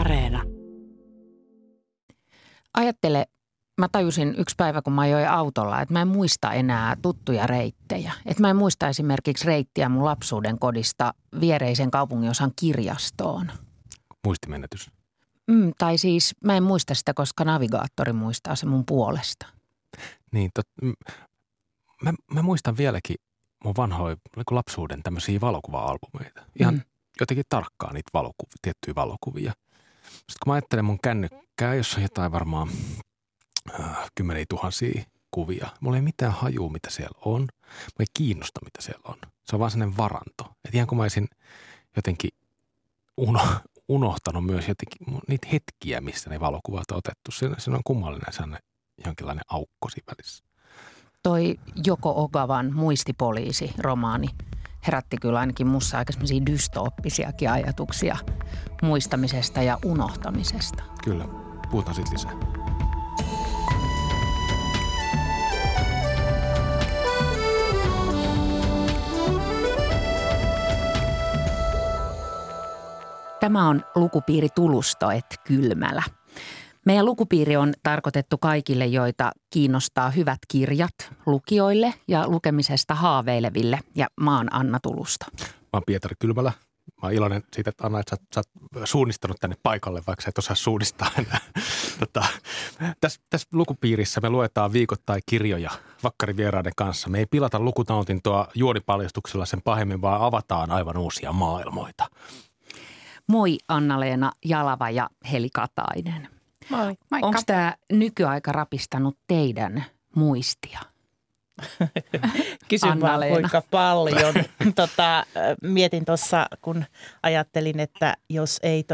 Areena. Ajattele, mä tajusin yksi päivä, kun mä ajoin autolla, että mä en muista enää tuttuja reittejä. Että mä en muista esimerkiksi reittiä mun lapsuuden kodista viereisen kaupunginosan kirjastoon. Muistimenetys. Tai siis mä en muista sitä, koska navigaattori muistaa se mun puolesta. Niin, mä muistan vieläkin mun vanhoja lapsuuden tämmöisiä valokuva-albumeita. Ihan jotenkin tarkkaan niitä tiettyjä valokuvia. Sitten kun mä ajattelen mun kännykkää, jossa on jotain varmaan kymmeniä tuhansia kuvia. Mulla ei mitään hajua, mitä siellä on. Mä ei kiinnosta, mitä siellä on. Se on vaan sellainen varanto. Et ihan kun mä olisin jotenkin unohtanut myös jotenkin niitä hetkiä, missä ne valokuvat on otettu. Siinä on kummallinen sellainen jonkinlainen aukko siinä välissä. Toi Yoko Ogawan Muistipoliisi-romaani herätti kyllä ainakin mussa aika sellaisia dystooppisiakin ajatuksia muistamisesta ja unohtamisesta. Kyllä, puhutaan siitä lisää. Tämä on Lukupiiri Tulusto et Kylmälä. Meidän lukupiiri on tarkoitettu kaikille, joita kiinnostaa hyvät kirjat lukijoille ja lukemisesta haaveileville. Ja mä oon Anna Tulusto. Mä oon Pietari Kylmälä. Mä oon iloinen siitä, että Anna, että sä oot suunnistanut tänne paikalle, vaikka sä et osaa suunnistaa enää. Tässä lukupiirissä me luetaan viikoittain kirjoja vakkarivieraiden kanssa. Me ei pilata lukutautintoa juonipaljastuksella sen pahemmin, vaan avataan aivan uusia maailmoita. Moi Annaleena Jalava ja Heli Katainen. Moi. Moikka. Onko tämä nykyaika rapistanut teidän muistia? Kysyn vaan kuinka paljon. Mietin tuossa, kun ajattelin, että jos ei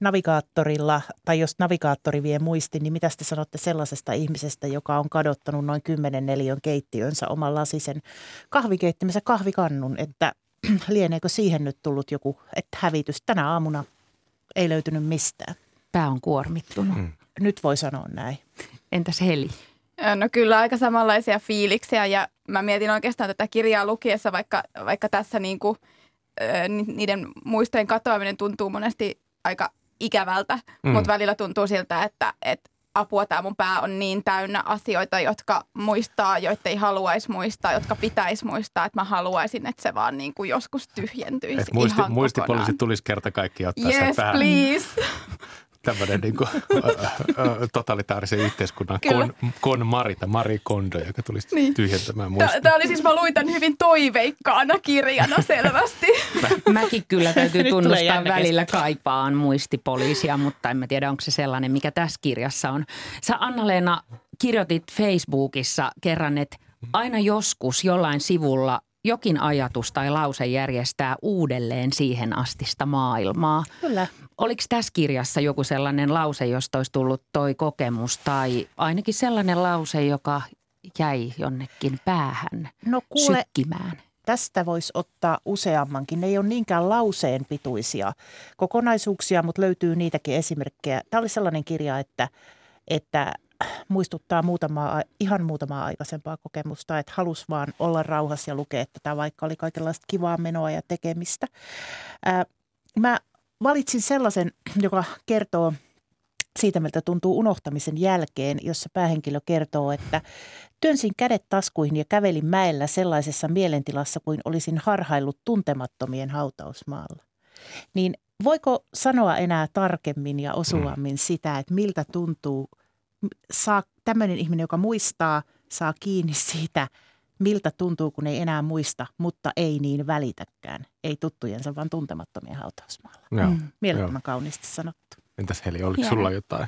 navigaattorilla tai jos navigaattori vie muistin, niin mitä te sanotte sellaisesta ihmisestä, joka on kadottanut noin 10 neliön keittiönsä oman lasisen kahvikeittimensä kahvikannun, että lieneekö siihen nyt tullut joku hävitys? Tänä aamuna ei löytynyt mistään. Pää on kuormittunut. Nyt voi sanoa näin. Entäs Heli? No kyllä aika samanlaisia fiiliksiä ja mä mietin oikeastaan tätä kirjaa lukiessa, vaikka tässä niinku, niiden muistojen katoaminen tuntuu monesti aika ikävältä, mutta välillä tuntuu siltä, että apua tämä mun pää on niin täynnä asioita, jotka muistaa, joita ei haluaisi muistaa, jotka pitäisi muistaa, että mä haluaisin, että se vaan niin kuin joskus tyhjentyisi ihan kokonaan. Muistipoliisi tulisi kerta kaikkiaan ottaa sen päähän. Yes, please. Tämmöinen niin kuin, totalitaarisen yhteiskunnan Marie Kondo, joka tulisi tyhjentämään muistia. Tämä oli siis, mä luin tämän hyvin toiveikkaana kirjana selvästi. Mäkin kyllä täytyy tunnustaa välillä kaipaan muistipoliisia, mutta en mä tiedä, onko se sellainen, mikä tässä kirjassa on. Sä Annaleena kirjoitit Facebookissa kerran, että aina joskus jollain sivulla jokin ajatus tai lause järjestää uudelleen siihen astista maailmaa. Kyllä. Oliko tässä kirjassa joku sellainen lause, josta olisi tullut toi kokemus tai ainakin sellainen lause, joka jäi jonnekin päähän sykkimään? Tästä voisi ottaa useammankin. Ne ei ole niinkään lauseen pituisia kokonaisuuksia, mutta löytyy niitäkin esimerkkejä. Tämä oli sellainen kirja, että muistuttaa ihan muutamaa aikaisempaa kokemusta, että halusi vaan olla rauhassa ja lukea tätä, vaikka oli kaikenlaista kivaa menoa ja tekemistä. Mä valitsin sellaisen, joka kertoo siitä, miltä tuntuu unohtamisen jälkeen, jossa päähenkilö kertoo, että työnsin kädet taskuihin ja kävelin mäellä sellaisessa mielentilassa, kuin olisin harhaillut tuntemattomien hautausmaalla. Niin voiko sanoa enää tarkemmin ja osuvammin sitä, että miltä tuntuu tämmöinen ihminen, joka muistaa, saa kiinni siitä, miltä tuntuu, kun ei enää muista, mutta ei niin välitäkään. Ei tuttujensa, vaan tuntemattomien hautausmaalla. Mielettömän kauniisti sanottu. Entäs Heli, oliko sulla jotain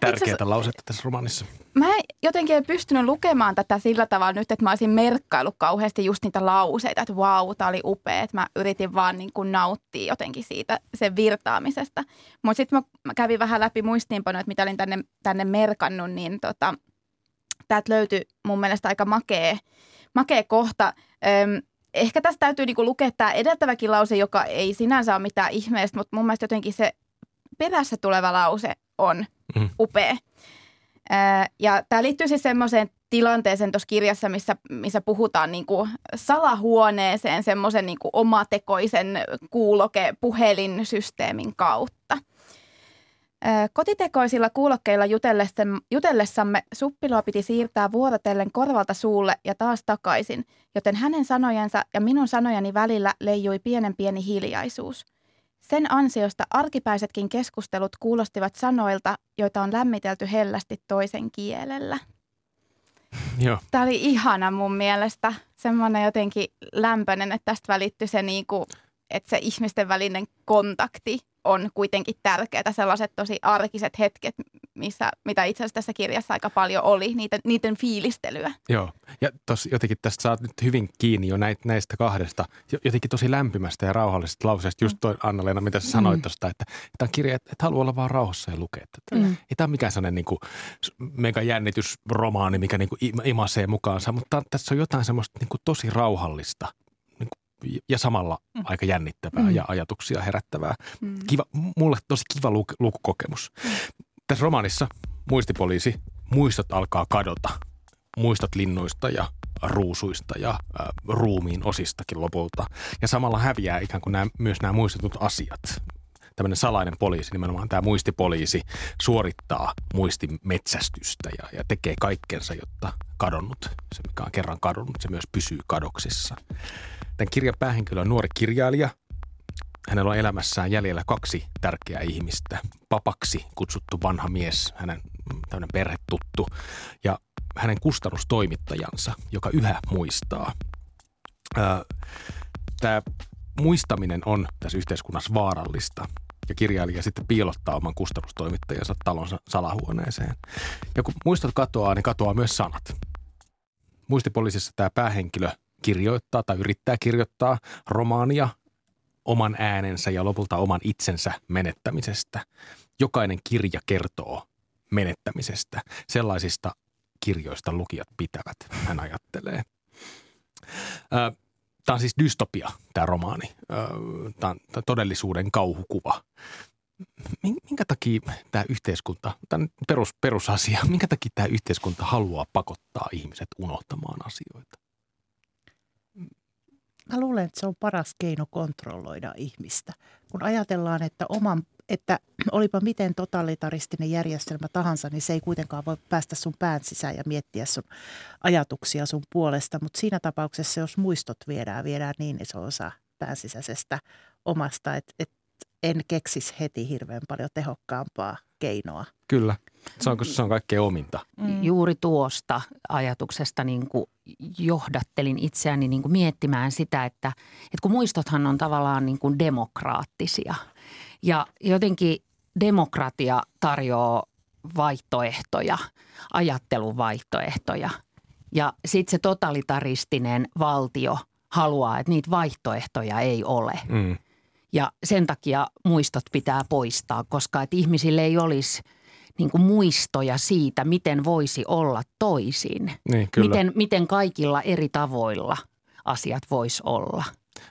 tärkeää lausetta tässä romaanissa? Mä jotenkin en pystynyt lukemaan tätä sillä tavalla nyt, että mä olisin merkkaillut kauheasti just niitä lauseita, että vau, tää oli upea, että mä yritin vaan niin kuin nauttia jotenkin siitä sen virtaamisesta. Mutta sitten mä kävin vähän läpi muistiinpanoja, että mitä olin tänne merkannut, niin täältä löytyi mun mielestä aika makea kohta. Ehkä tästä täytyy niin kuin lukea tämä edeltäväkin lause, joka ei sinänsä ole mitään ihmeellistä, mutta mun mielestä jotenkin se perässä tuleva lause on upea. Ja tämä liittyy siis semmoiseen tilanteeseen tuossa kirjassa, missä puhutaan niin kuin salahuoneeseen semmoisen niin kuin omatekoisen kuulokepuhelinsysteemin kautta. Kotitekoisilla kuulokkeilla jutellessamme Suppiloa piti siirtää vuorotellen korvalta suulle ja taas takaisin, joten hänen sanojensa ja minun sanojani välillä leijui pienen pieni hiljaisuus. Sen ansiosta arkipäisetkin keskustelut kuulostivat sanoilta, joita on lämmitelty hellästi toisen kielellä. Joo. Tämä oli ihana mun mielestä, semmoinen jotenkin lämpöinen, että tästä välittyi se, niinku, että se ihmisten välinen kontakti on kuitenkin tärkeää. Sellaiset tosi arkiset hetket, mitä itse asiassa tässä kirjassa aika paljon oli, niiden fiilistelyä. Joo, ja jotenkin tästä saat nyt hyvin kiinni jo näistä kahdesta, jotenkin tosi lämpimästä ja rauhallisesta lauseesta. Just toi Annaleena, mitä sä sanoit tuosta, että tämä kirja, että haluaa olla vaan rauhassa ja lukea. Ei tämä ole mikään sellainen niin kuin mega jännitysromaani, mikä niin kuin imasee mukaansa, mutta tässä on jotain semmoista niin kuin tosi rauhallista. Ja samalla aika jännittävää ja ajatuksia herättävää. Kiva, mulle tosi kiva lukukokemus. Tässä romaanissa Muistipoliisi, muistot alkaa kadota. Muistot linnuista ja ruusuista ja ruumiin osistakin lopulta. Ja samalla häviää ikään kuin myös nämä muistetut asiat. Tämmöinen salainen poliisi, nimenomaan tämä Muistipoliisi, suorittaa muistimetsästystä ja tekee kaikkensa, jotta kadonnut, se mikä on kerran kadonnut, se myös pysyy kadoksissa. Tämän kirjan päähenkilö on nuori kirjailija. Hänellä on elämässään jäljellä kaksi tärkeää ihmistä. Papaksi kutsuttu vanha mies, hänen tämmöinen perhetuttu, ja hänen kustannustoimittajansa, joka yhä muistaa. Tämä muistaminen on tässä yhteiskunnassa vaarallista, ja kirjailija sitten piilottaa oman kustannustoimittajansa talonsa salahuoneeseen. Ja kun muistot katoaa, niin katoaa myös sanat. Muistipoliisissa tämä päähenkilö kirjoittaa tai yrittää kirjoittaa romaania oman äänensä ja lopulta oman itsensä menettämisestä. Jokainen kirja kertoo menettämisestä. Sellaisista kirjoista lukijat pitävät, hän ajattelee. Tämä on siis dystopia, tämä romaani. Tämä on todellisuuden kauhukuva. Minkä takia tämä yhteiskunta, tämä perusasia, minkä takia tämä yhteiskunta haluaa pakottaa ihmiset unohtamaan asioita? Mä luulen, että se on paras keino kontrolloida ihmistä. Kun ajatellaan, että olipa miten totalitaristinen järjestelmä tahansa, niin se ei kuitenkaan voi päästä sun pään sisään ja miettiä sun ajatuksia sun puolesta. Mutta siinä tapauksessa, jos muistot viedään niin iso osa pään sisäisestä omasta, että en keksisi heti hirveän paljon tehokkaampaa keinoa. Kyllä. Se on kaikkein ominta. Juuri tuosta ajatuksesta niin kuin johdattelin itseäni niin kuin miettimään sitä, että kun muistothan on tavallaan niin kuin demokraattisia. Ja jotenkin demokratia tarjoaa vaihtoehtoja, ajattelun vaihtoehtoja. Ja sitten se totalitaristinen valtio haluaa, että niitä vaihtoehtoja ei ole. Ja sen takia muistot pitää poistaa, koska että ihmisille ei olisi niin kuin muistoja siitä, miten voisi olla toisin. Niin, kyllä. Miten kaikilla eri tavoilla asiat voisi olla.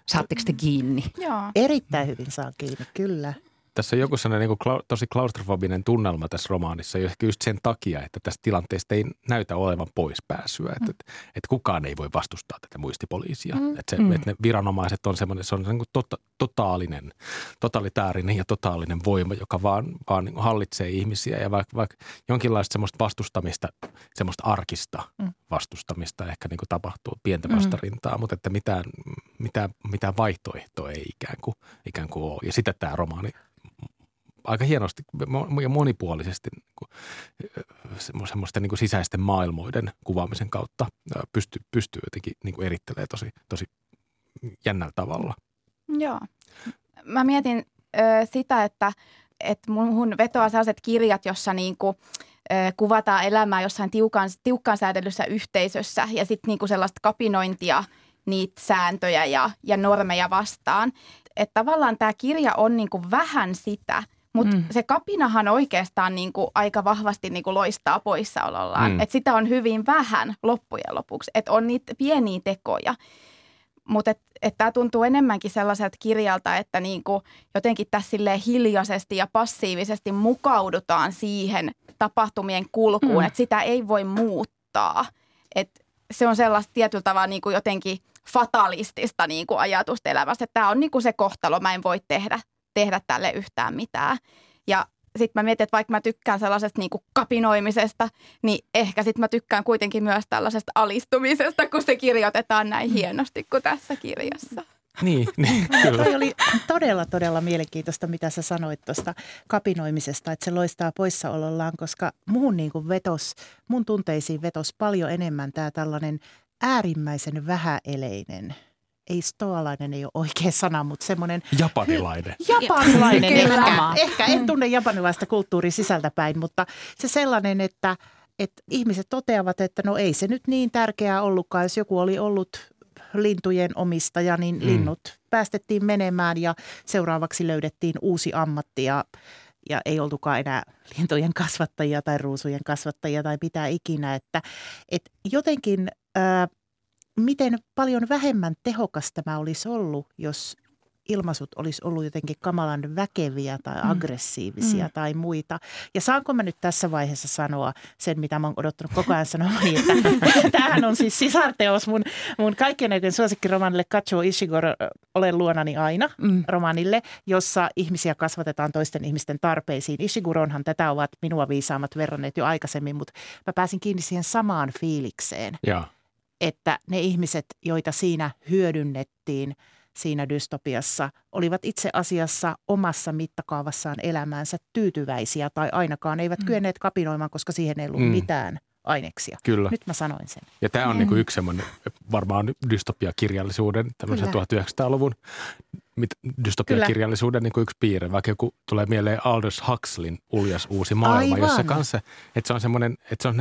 Saatteko te kiinni? Joo. Erittäin hyvin saa kiinni, kyllä. Tässä on joku sellainen niin kuin tosi klaustrofobinen tunnelma tässä romaanissa, ehkä just sen takia, että tästä tilanteesta ei näytä olevan poispääsyä. Että kukaan ei voi vastustaa tätä muistipoliisia. Että ne viranomaiset on semmoinen, se on niin kuin totalitaarinen ja totaalinen voima, joka vaan niin kuin hallitsee ihmisiä. Ja vaikka jonkinlaista semmoista vastustamista, semmoista arkista vastustamista ehkä niin kuin tapahtuu pientä vastarintaa, mutta että mitään vaihtoehtoa ei ikään kuin ole. Ja sitä tämä romaani aika hienosti ja monipuolisesti semmoisten niin sisäisten maailmoiden kuvaamisen kautta pystyy jotenkin niin erittelemään tosi jännällä tavalla. Joo. Mä mietin sitä, että mun vetoaa sellaiset kirjat, jossa niinku kuvataan elämää jossain tiukkaan säädellyssä yhteisössä ja sitten niinku sellaista kapinointia niitä sääntöjä ja normeja vastaan. Että tavallaan tämä kirja on niinku vähän sitä, mutta se kapinahan oikeastaan niinku aika vahvasti niinku loistaa poissaolollaan. Että sitä on hyvin vähän loppujen lopuksi, että on niitä pieniä tekoja. Mutta tämä tuntuu enemmänkin sellaiselta kirjalta, että niinku jotenkin tässä hiljaisesti ja passiivisesti mukaudutaan siihen tapahtumien kulkuun, että sitä ei voi muuttaa. että se on sellaista tietyllä tavalla niin kuin jotenkin fatalistista niin kuin ajatusta elämästä, että tämä on niin kuin se kohtalo, mä en voi tehdä tälle yhtään mitään. Ja sitten mä mietin, että vaikka mä tykkään sellaisesta niin kuin kapinoimisesta, niin ehkä sitten mä tykkään kuitenkin myös tällaisesta alistumisesta, kun se kirjoitetaan näin hienosti kuin tässä kirjassa. Niin, kyllä. Toi oli todella mielenkiintoista, mitä sä sanoit tuosta kapinoimisesta, että se loistaa poissaolollaan, koska mun tunteisiin vetos paljon enemmän tämä tällainen äärimmäisen vähäeleinen. Ei stoalainen, ei ole oikea sana, mutta semmoinen... Japanilainen. Japanilainen, ehkä en tunne japanilaista kulttuurin sisältäpäin, mutta se sellainen, että ihmiset toteavat, että no ei se nyt niin tärkeää ollutkaan, jos joku oli ollut... lintujen omistaja, niin linnut päästettiin menemään ja seuraavaksi löydettiin uusi ammatti ja ei oltukaan enää lintujen kasvattajia tai ruusujen kasvattajia tai mitä ikinä. Että jotenkin miten paljon vähemmän tehokas tämä olisi ollut, jos ilmaisut olisi ollut jotenkin kamalan väkeviä tai aggressiivisia tai muita. Ja saanko mä nyt tässä vaiheessa sanoa sen, mitä mä oon odottanut koko ajan sanoa, että tämähän on siis sisarteos mun kaikkien näköinen suosikkiromaanille Katsuo Ishiguro, Ole luonani aina, romaanille, jossa ihmisiä kasvatetaan toisten ihmisten tarpeisiin. Ishiguronhan tätä ovat minua viisaamat verranneet jo aikaisemmin, mutta mä pääsin kiinni siihen samaan fiilikseen, että ne ihmiset, joita siinä hyödynnettiin, siinä dystopiassa olivat itse asiassa omassa mittakaavassaan elämäänsä tyytyväisiä tai ainakaan eivät kyenneet kapinoimaan, koska siihen ei ollut mitään aineksia. Kyllä. Nyt mä sanoin sen. Ja tämä on niinku yksi semmoinen varmaan dystopiakirjallisuuden, tämmöisen 1900-luvun dystopiakirjallisuuden niinku yksi piirre. Vaikka joku tulee mieleen Aldous Huxleyn Uljas uusi maailma, jossa kanssa, että se on semmoinen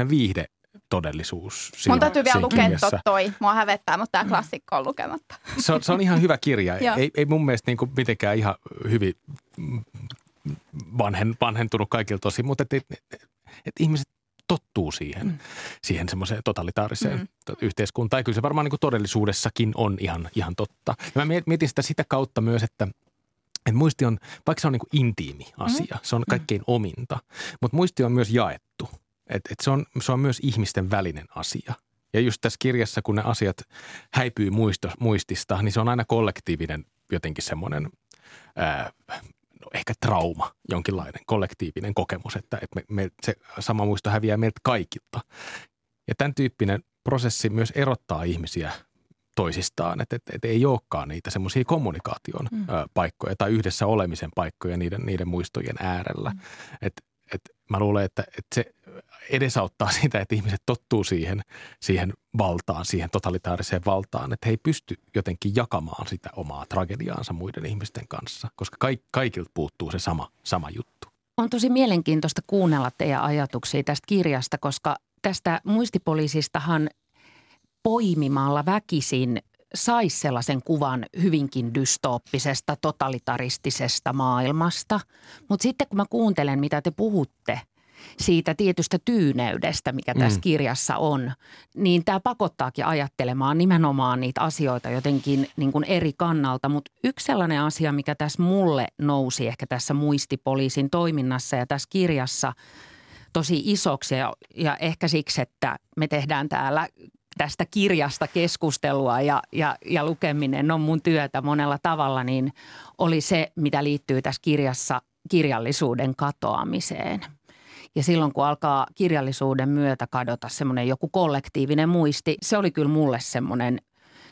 viihde. Todellisuus. Mun täytyy vielä lukea toi. Mua hävettää, mutta tämä klassikko on lukematta. Se on ihan hyvä kirja. ei mun mielestä niinku mitenkään ihan hyvin vanhentunut kaikilta osin, mutta et ihmiset tottuu siihen semmoiseen totalitaariseen yhteiskuntaan. Ja kyllä se varmaan niinku todellisuudessakin on ihan totta. Ja mä mietin sitä kautta myös, että muisti on, vaikka se on niinku intiimi asia, se on kaikkein ominta, mutta muisti on myös jaettu. Että se on myös ihmisten välinen asia. Ja just tässä kirjassa, kun ne asiat häipyy muistista, niin se on aina kollektiivinen jotenkin semmoinen, ehkä trauma, jonkinlainen kollektiivinen kokemus, että se sama muisto häviää meiltä kaikilta. Ja tämän tyyppinen prosessi myös erottaa ihmisiä toisistaan, että ei olekaan niitä semmoisia kommunikaation paikkoja tai yhdessä olemisen paikkoja niiden muistojen äärellä. Mä luulen, että se edesauttaa sitä, että ihmiset tottuu siihen valtaan, siihen totalitaariseen valtaan, että he ei pysty jotenkin jakamaan sitä omaa tragediaansa muiden ihmisten kanssa, koska kaikilta puuttuu se sama juttu. On tosi mielenkiintoista kuunnella teidän ajatuksia tästä kirjasta, koska tästä muistipoliisistahan poimimalla väkisin saisi sellaisen kuvan hyvinkin dystooppisesta, totalitaristisesta maailmasta. Mutta sitten kun mä kuuntelen, mitä te puhutte siitä tietystä tyyneydestä, mikä tässä kirjassa on, niin tämä pakottaakin ajattelemaan nimenomaan niitä asioita jotenkin niin kuin eri kannalta. Mutta yksi sellainen asia, mikä tässä mulle nousi ehkä tässä muistipoliisin toiminnassa ja tässä kirjassa tosi isoksi ja ehkä siksi, että me tehdään täällä tästä kirjasta keskustelua ja lukeminen on mun työtä monella tavalla, niin oli se, mitä liittyy tässä kirjassa kirjallisuuden katoamiseen. Ja silloin, kun alkaa kirjallisuuden myötä kadota semmoinen joku kollektiivinen muisti, se oli kyllä mulle semmoinen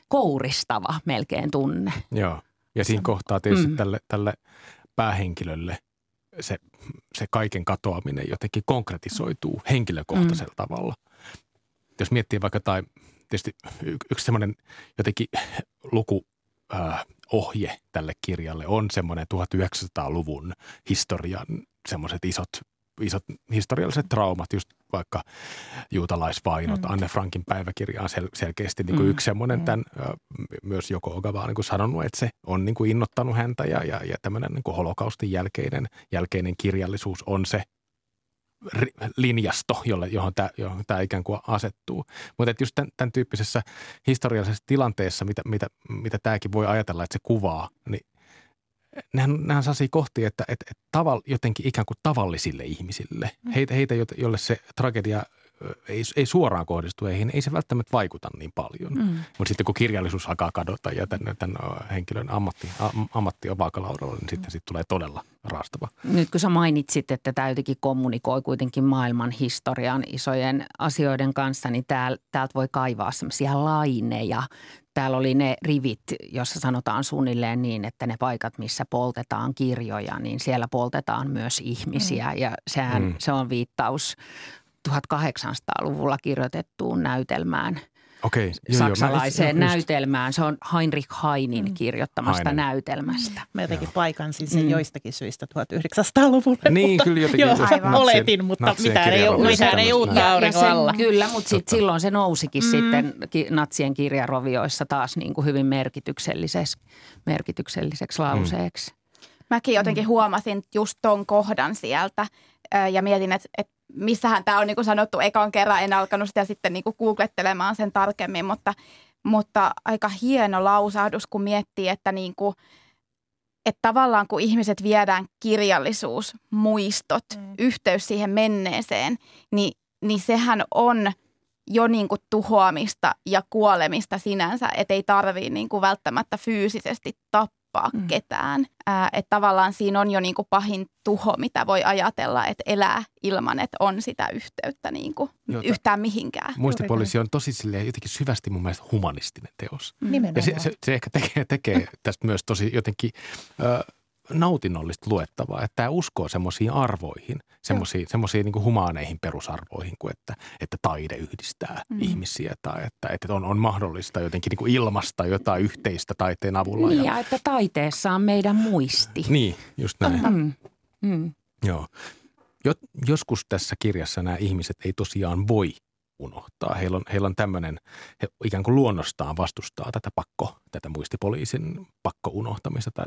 kouristava melkein tunne. Joo, ja siinä kohtaa tietysti tälle päähenkilölle se kaiken katoaminen jotenkin konkretisoituu henkilökohtaisella tavalla. Jos miettii vaikka tietysti yksi semmoinen jotenkin lukuohje tälle kirjalle on semmoinen 1900-luvun historian semmoiset isot historialliset traumat, just vaikka juutalaisvainot, Anne Frankin päiväkirja on selkeästi niin kuin yksi semmoinen tämän, myös Yoko Ogawa on niin kuin sanonut, että se on niin kuin innottanut häntä ja tämmöinen niin kuin holokaustin jälkeinen kirjallisuus on se linjasto, johon tämä ikään kuin asettuu. Mutta just tämän tyyppisessä historiallisessa tilanteessa, mitä tämäkin voi ajatella, että se kuvaa, niin nehän sellaisia kohtia, että jotenkin ikään kuin tavallisille ihmisille, heitä joille se tragedia ei suoraan kohdistu heihin, ei se välttämättä vaikuta niin paljon. Mm. Mutta sitten kun kirjallisuus alkaa kadota ja tämän henkilön ammatti on vaakalaudalla, niin sitten siitä tulee todella raastava. Nyt kun sä mainitsit, että tämä jotenkin kommunikoi kuitenkin maailman historian isojen asioiden kanssa, niin täältä voi kaivaa semmoisia laineja. Täällä oli ne rivit, jossa sanotaan suunnilleen niin, että ne paikat, missä poltetaan kirjoja, niin siellä poltetaan myös ihmisiä. Ja se on viittaus 1800-luvulla kirjoitettuun näytelmään, saksalaiseen näytelmään. Se on Heinrich Heinin kirjoittamasta näytelmästä. Mä jotenkin paikansin sen joistakin syistä 1900-luvulla. Niin, mutta, kyllä jotenkin. Oletin, mutta mitään ei uutta aurinko alla. Kyllä, mutta silloin se nousikin sitten natsien kirjarovioissa taas niin kuin hyvin merkitykselliseksi lauseeksi. Mäkin jotenkin huomasin just ton kohdan sieltä ja mietin, että missähän tämä on niin kuin sanottu ekan kerran, en alkanut sitä sitten niin kuin googlettelemaan sen tarkemmin, mutta aika hieno lausahdus, kun miettii, että, niin kuin, että tavallaan kun ihmiset viedään kirjallisuus, muistot, yhteys siihen menneeseen, niin sehän on jo niin kuin tuhoamista ja kuolemista sinänsä, että ei tarvitse niin kuin välttämättä fyysisesti tappaa ketään. Että tavallaan siinä on jo niin kuin pahin tuho, mitä voi ajatella, että elää ilman, että on sitä yhteyttä niin kuin yhtään mihinkään. Muistipoliisi on tosi silleen jotenkin syvästi mun mielestä humanistinen teos. Nimenomaan. Ja se ehkä tekee tästä myös tosi jotenkin nautinnollista luettavaa, että tämä uskoo semmoisiin arvoihin, semmoisiin niin kuin humaaneihin perusarvoihin kuin että taide yhdistää ihmisiä tai että on mahdollista jotenkin niin kuin ilmaista jotain yhteistä taiteen avulla. Niin ja että taiteessa on meidän muisti. Niin, just näin. Joo. Joskus tässä kirjassa nämä ihmiset ei tosiaan voi unohtaa. Heillä on tämmöinen, he ikään kuin luonnostaan vastustaa tätä muistipoliisin pakkounohtamista tai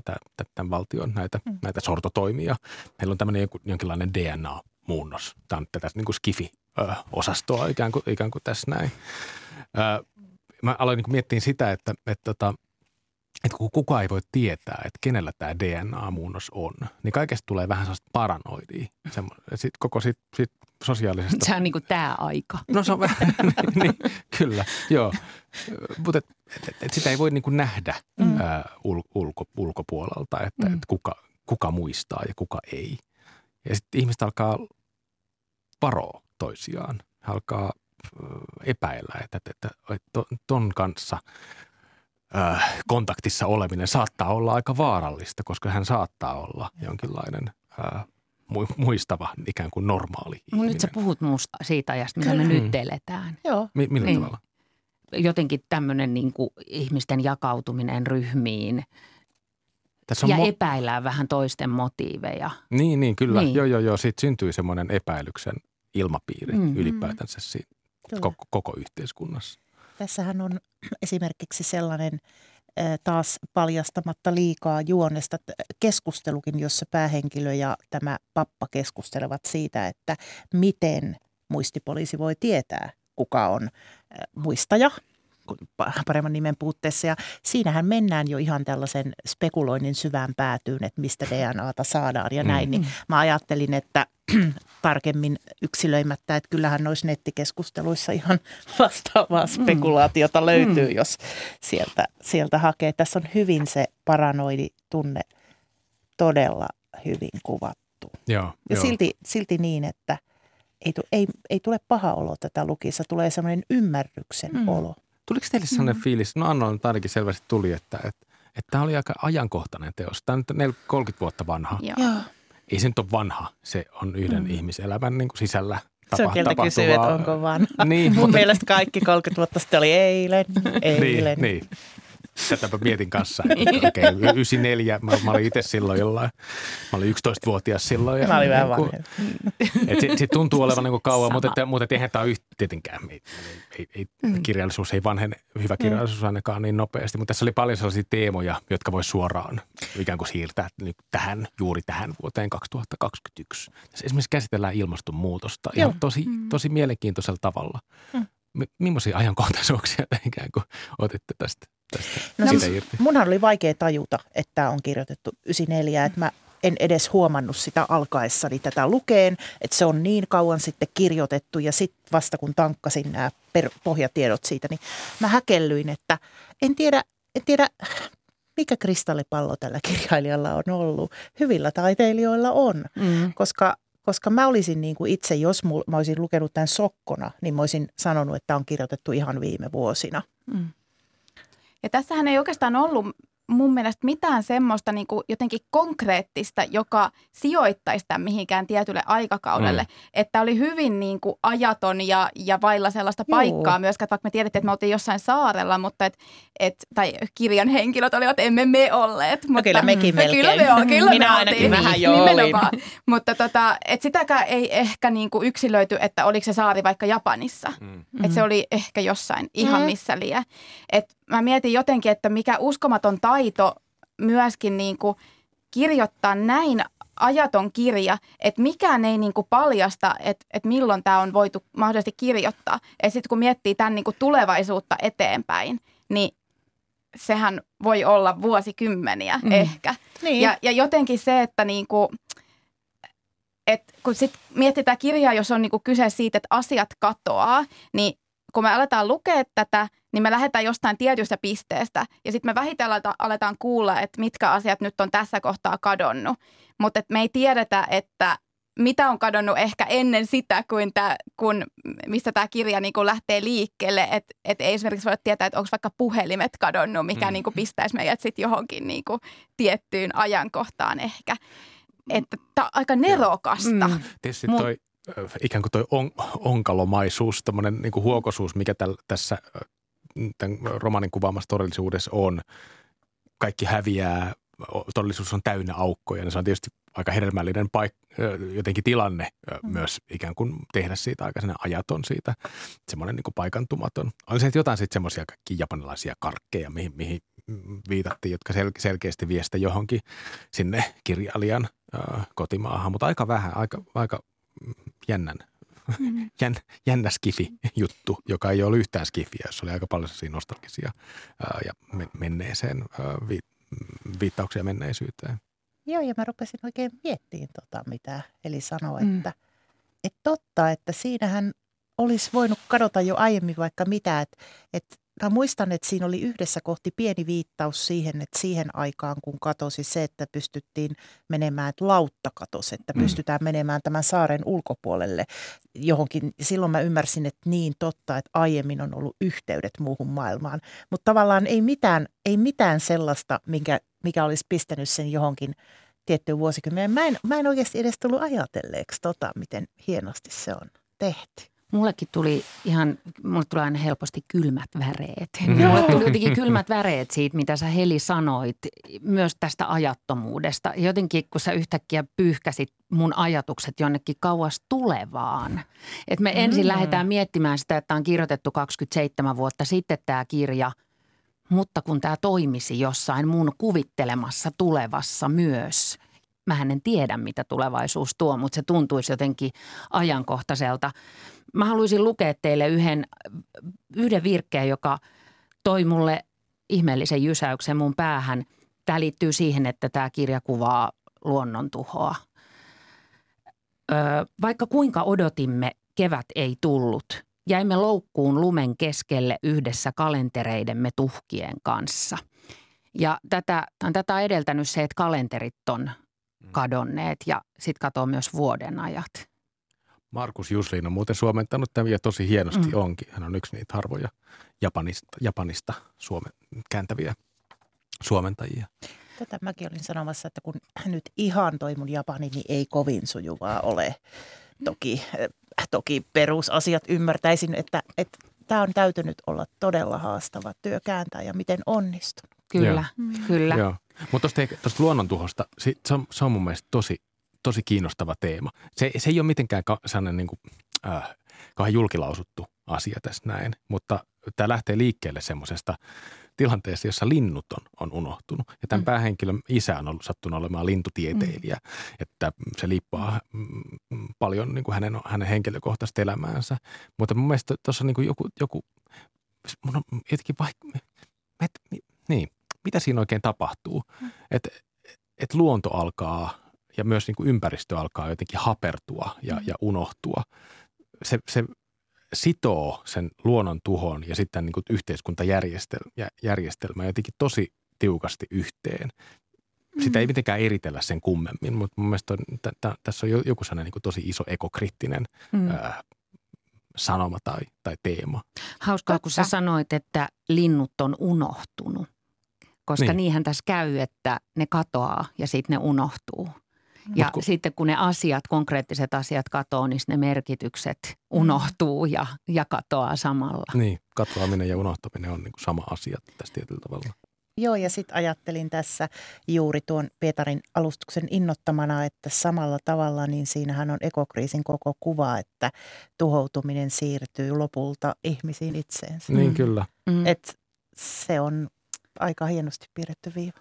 tämän valtion näitä sortotoimia. Heillä on tämmöinen jonkinlainen DNA-muunnos. Tämä on tätä niin kuin skifi-osastoa ikään kuin tässä näin. Mä aloin niin kuin miettiä sitä, että kun kukaan ei voi tietää, että kenellä tämä DNA-muunnos on, niin kaikesta tulee vähän sellaista paranoidia. Sitten koko siitä sosiaalisesta. Se on niin kuin tämä aika. No se on vähän, niin, kyllä, joo. Mutta sitä ei voi niin kuin nähdä ulkopuolelta, että kuka muistaa ja kuka ei. Ja sitten ihmiset alkaa varoa toisiaan. He alkaa epäillä, että ton kanssa kontaktissa oleminen saattaa olla aika vaarallista, koska hän saattaa olla jonkinlainen muistava ikään kuin normaali ihminen. Nyt sä puhut muusta siitä ajasta, mitä me nyt eletään. Joo. Millä tavalla? Jotenkin tämmöinen niin kuin ihmisten jakautuminen ryhmiin ja epäillään vähän toisten motiiveja. Niin, kyllä. Niin. Joo. Siitä syntyy semmoinen epäilyksen ilmapiiri ylipäätänsä siinä koko yhteiskunnassa. Tässähän on esimerkiksi sellainen taas paljastamatta liikaa juonesta keskustelukin, jossa päähenkilö ja tämä pappa keskustelevat siitä, että miten muistipoliisi voi tietää, kuka on muistaja paremman nimen puutteessa. Ja siinähän mennään jo ihan tällaisen spekuloinnin syvään päätyyn, että mistä DNAta saadaan ja näin. Niin mä ajattelin, että tarkemmin yksilöimättä, että kyllähän noissa nettikeskusteluissa ihan vastaavaa spekulaatiota löytyy, jos sieltä hakee. Tässä on hyvin se paranoiditunne todella hyvin kuvattu. Ja silti niin, että ei tule paha olo tätä lukiessa, tulee semmoinen ymmärryksen olo. Tuliko teille sellainen fiilis? No Anno ainakin selvästi tuli, että tämä oli aika ajankohtainen teos. Tämä on nyt 30 vuotta vanha. Joo. Ei se nyt ole vanha. Se on yhden ihmiselämän niin kuin sisällä tapahtuvaa. Se kysyy, että onko vanha. Niin, mun mielestä kaikki 30 vuotta sitten oli eilen. Niin. Tätäpä mietin kanssa. Okei, 94. Mä olin itse silloin jollain. Mä olin 11-vuotias silloin. Mä olin vähän vanhempi. Se tuntuu olevan niin kuin kauan, mutta eihän tämä ole tietenkään. Kirjallisuus ei vanhene, hyvä kirjallisuus ainakaan niin nopeasti. Mutta tässä oli paljon sellaisia teemoja, jotka voi suoraan ikään kuin siirtää nyt tähän, juuri tähän vuoteen 2021. Tässä esimerkiksi käsitellään ilmastonmuutosta ihan tosi mielenkiintoisella tavalla. Millaisia ajankohtaisuuksia te ikään kuin otitte tästä? No, munhan oli vaikea tajuta, että tämä on kirjoitettu 94, että mä en edes huomannut sitä alkaessani tätä lukeen, että se on niin kauan sitten kirjoitettu ja sitten vasta kun tankkasin nämä pohjatiedot siitä, niin mä häkellyin, että en tiedä mikä kristallipallo tällä kirjailijalla on ollut. Hyvillä taiteilijoilla on, koska mä olisin niin kuin itse, jos mä olisin lukenut tämän sokkona, niin mä olisin sanonut, että on kirjoitettu ihan viime vuosina. Mm. Ja tässähän ei oikeastaan ollut mun mielestä mitään semmoista niin kuin jotenkin konkreettista, joka sijoittaisi tämän mihinkään tietylle aikakaudelle. Että oli hyvin niin kuin ajaton ja vailla sellaista paikkaa myöskään, vaikka me tiedettiin, että me oltiin jossain saarella, mutta tai kirjan henkilöt olivat, emme me olleet. Mutta kyllä mekin melkein. Kyllä me minä ainakin vähän jo olin. Mutta sitäkään ei ehkä niin kuin yksilöity, että oliko se saari vaikka Japanissa. Että se oli ehkä jossain ihan missä liian. Mä mietin jotenkin, että mikä uskomaton taito myöskin niin kuin kirjoittaa näin ajaton kirja, että mikään ei niin kuin paljasta, että milloin tämä on voitu mahdollisesti kirjoittaa. Ja sitten kun miettii tämän niin kuin tulevaisuutta eteenpäin, niin sehän voi olla vuosikymmeniä ehkä. Niin. Ja jotenkin se, että niin kuin, kun sit mietitään kirjaa, jos on niin kuin kyse siitä, että asiat katoaa, niin kun me aletaan lukea tätä, niin me lähdetään jostain tietystä pisteestä ja sitten me vähitellen aletaan kuulla, että mitkä asiat nyt on tässä kohtaa kadonnut. Mutta me ei tiedetä, että mitä on kadonnut ehkä ennen sitä, kun mistä tämä kirja niinku lähtee liikkeelle. Et ei esimerkiksi voida tietää, että onko vaikka puhelimet kadonnut, mikä niinku pistäisi meidät sitten johonkin niinku tiettyyn ajankohtaan ehkä. Että tämä on aika nerokasta. Tietysti toi ikään kuin toi onkalomaisuus, tämmöinen niinku huokosuus, mikä tässä tämän romaanin kuvaamassa todellisuudessa on. Kaikki häviää, todellisuus on täynnä aukkoja, ja se on tietysti aika hedelmällinen jotenkin tilanne myös ikään kuin tehdä siitä aika ajaton siitä, semmoinen niin kuin paikantumaton. On se jotain sitten semmoisia kaikki japanilaisia karkkeja, mihin viitattiin, jotka selkeästi viestä johonkin sinne kirjailijan kotimaahan, mutta aika vähän, aika jännän. Jännä skifi-juttu, joka ei ole yhtään skifiä, jossa oli aika paljon sellaisia nostalgisia ja menneeseen viittauksia menneisyyteen. Joo, ja mä rupesin oikein miettimään mitä eli sanoa, että totta, että siinähän olisi voinut kadota jo aiemmin vaikka mitä. Mä muistan, että siinä oli yhdessä kohti pieni viittaus siihen, että siihen aikaan, kun katosi se, että pystyttiin menemään, että lautta katosi, että pystytään menemään tämän saaren ulkopuolelle johonkin. Silloin mä ymmärsin, että niin totta, että aiemmin on ollut yhteydet muuhun maailmaan, mutta tavallaan ei mitään sellaista, mikä olisi pistänyt sen johonkin tiettyyn vuosikymmeneen. Mä en oikeasti edes tullut ajatelleeksi miten hienosti se on tehty. Mulle tulee aina helposti kylmät väreet. Mulle tuli jotenkin kylmät väreet siitä, mitä sä Heli sanoit, myös tästä ajattomuudesta. Jotenkin, kun sä yhtäkkiä pyyhkäsit mun ajatukset jonnekin kauas tulevaan. Että me ensin lähdetään miettimään sitä, että on kirjoitettu 27 vuotta sitten tämä kirja, mutta kun tämä toimisi jossain mun kuvittelemassa tulevassa myös. Mähän en tiedä, mitä tulevaisuus tuo, mutta se tuntuisi jotenkin ajankohtaiselta. Mä haluaisin lukea teille yhden virkkeen, joka toi mulle ihmeellisen jysäyksen mun päähän. Tämä liittyy siihen, että tämä kirja kuvaa luonnontuhoa. Vaikka kuinka odotimme, kevät ei tullut. Jäimme loukkuun lumen keskelle yhdessä kalentereidemme tuhkien kanssa. Ja tätä on edeltänyt se, että kalenterit on kadonneet ja sitten katoo myös vuodenajat. Markus Juslin on muuten suomentanut tämän ja tosi hienosti onkin. Hän on yksi niitä harvoja Japanista kääntäviä suomentajia. Tätä mäkin olin sanomassa, että kun nyt ihan toi mun japani, niin ei kovin sujuvaa ole. Toki perusasiat ymmärtäisin, että tämä on täytynyt olla todella haastava työ kääntää ja miten onnistunut. Kyllä, kyllä. Joo. Mutta tuosta luonnontuhosta, se on mun mielestä tosi kiinnostava teema. Se ei ole mitenkään sellainen niin kuin, kauhean julkilausuttu asia tässä näin, mutta tämä lähtee liikkeelle semmoisesta tilanteesta, jossa linnut on unohtunut. Ja tämän päähenkilön isä on sattunut olemaan lintutieteilijä, että se liippaa paljon niin kuin hänen henkilökohtaista elämäänsä. Mutta mun mielestä tuossa on niin kuin joku mun on jotenkin mitä siinä oikein tapahtuu? Että luonto alkaa ja myös niin kuin ympäristö alkaa jotenkin hapertua ja unohtua. Se sitoo sen luonnon tuhon ja sitten niin kuin yhteiskuntajärjestelmä jotenkin tosi tiukasti yhteen. Sitä ei mitenkään eritellä sen kummemmin, mutta mun mielestä tässä on joku sellainen niin kuin tosi iso ekokriittinen sanoma tai teema. Hauskaa, kun sä sanoit, että linnut on unohtunut, koska niinhän tässä käy, että ne katoaa ja sitten ne unohtuu. Ja sitten kun ne asiat, konkreettiset asiat katoaa, niin ne merkitykset unohtuu ja katoaa samalla. Niin, katoaminen ja unohtaminen on niin kuin sama asia tässä tietyllä tavalla. Joo, ja sitten ajattelin tässä juuri tuon Pietarin alustuksen innoittamana, että samalla tavalla niin siinähän on ekokriisin koko kuva, että tuhoutuminen siirtyy lopulta ihmisiin itseensä. Niin kyllä. Et se on aika hienosti piirretty viiva.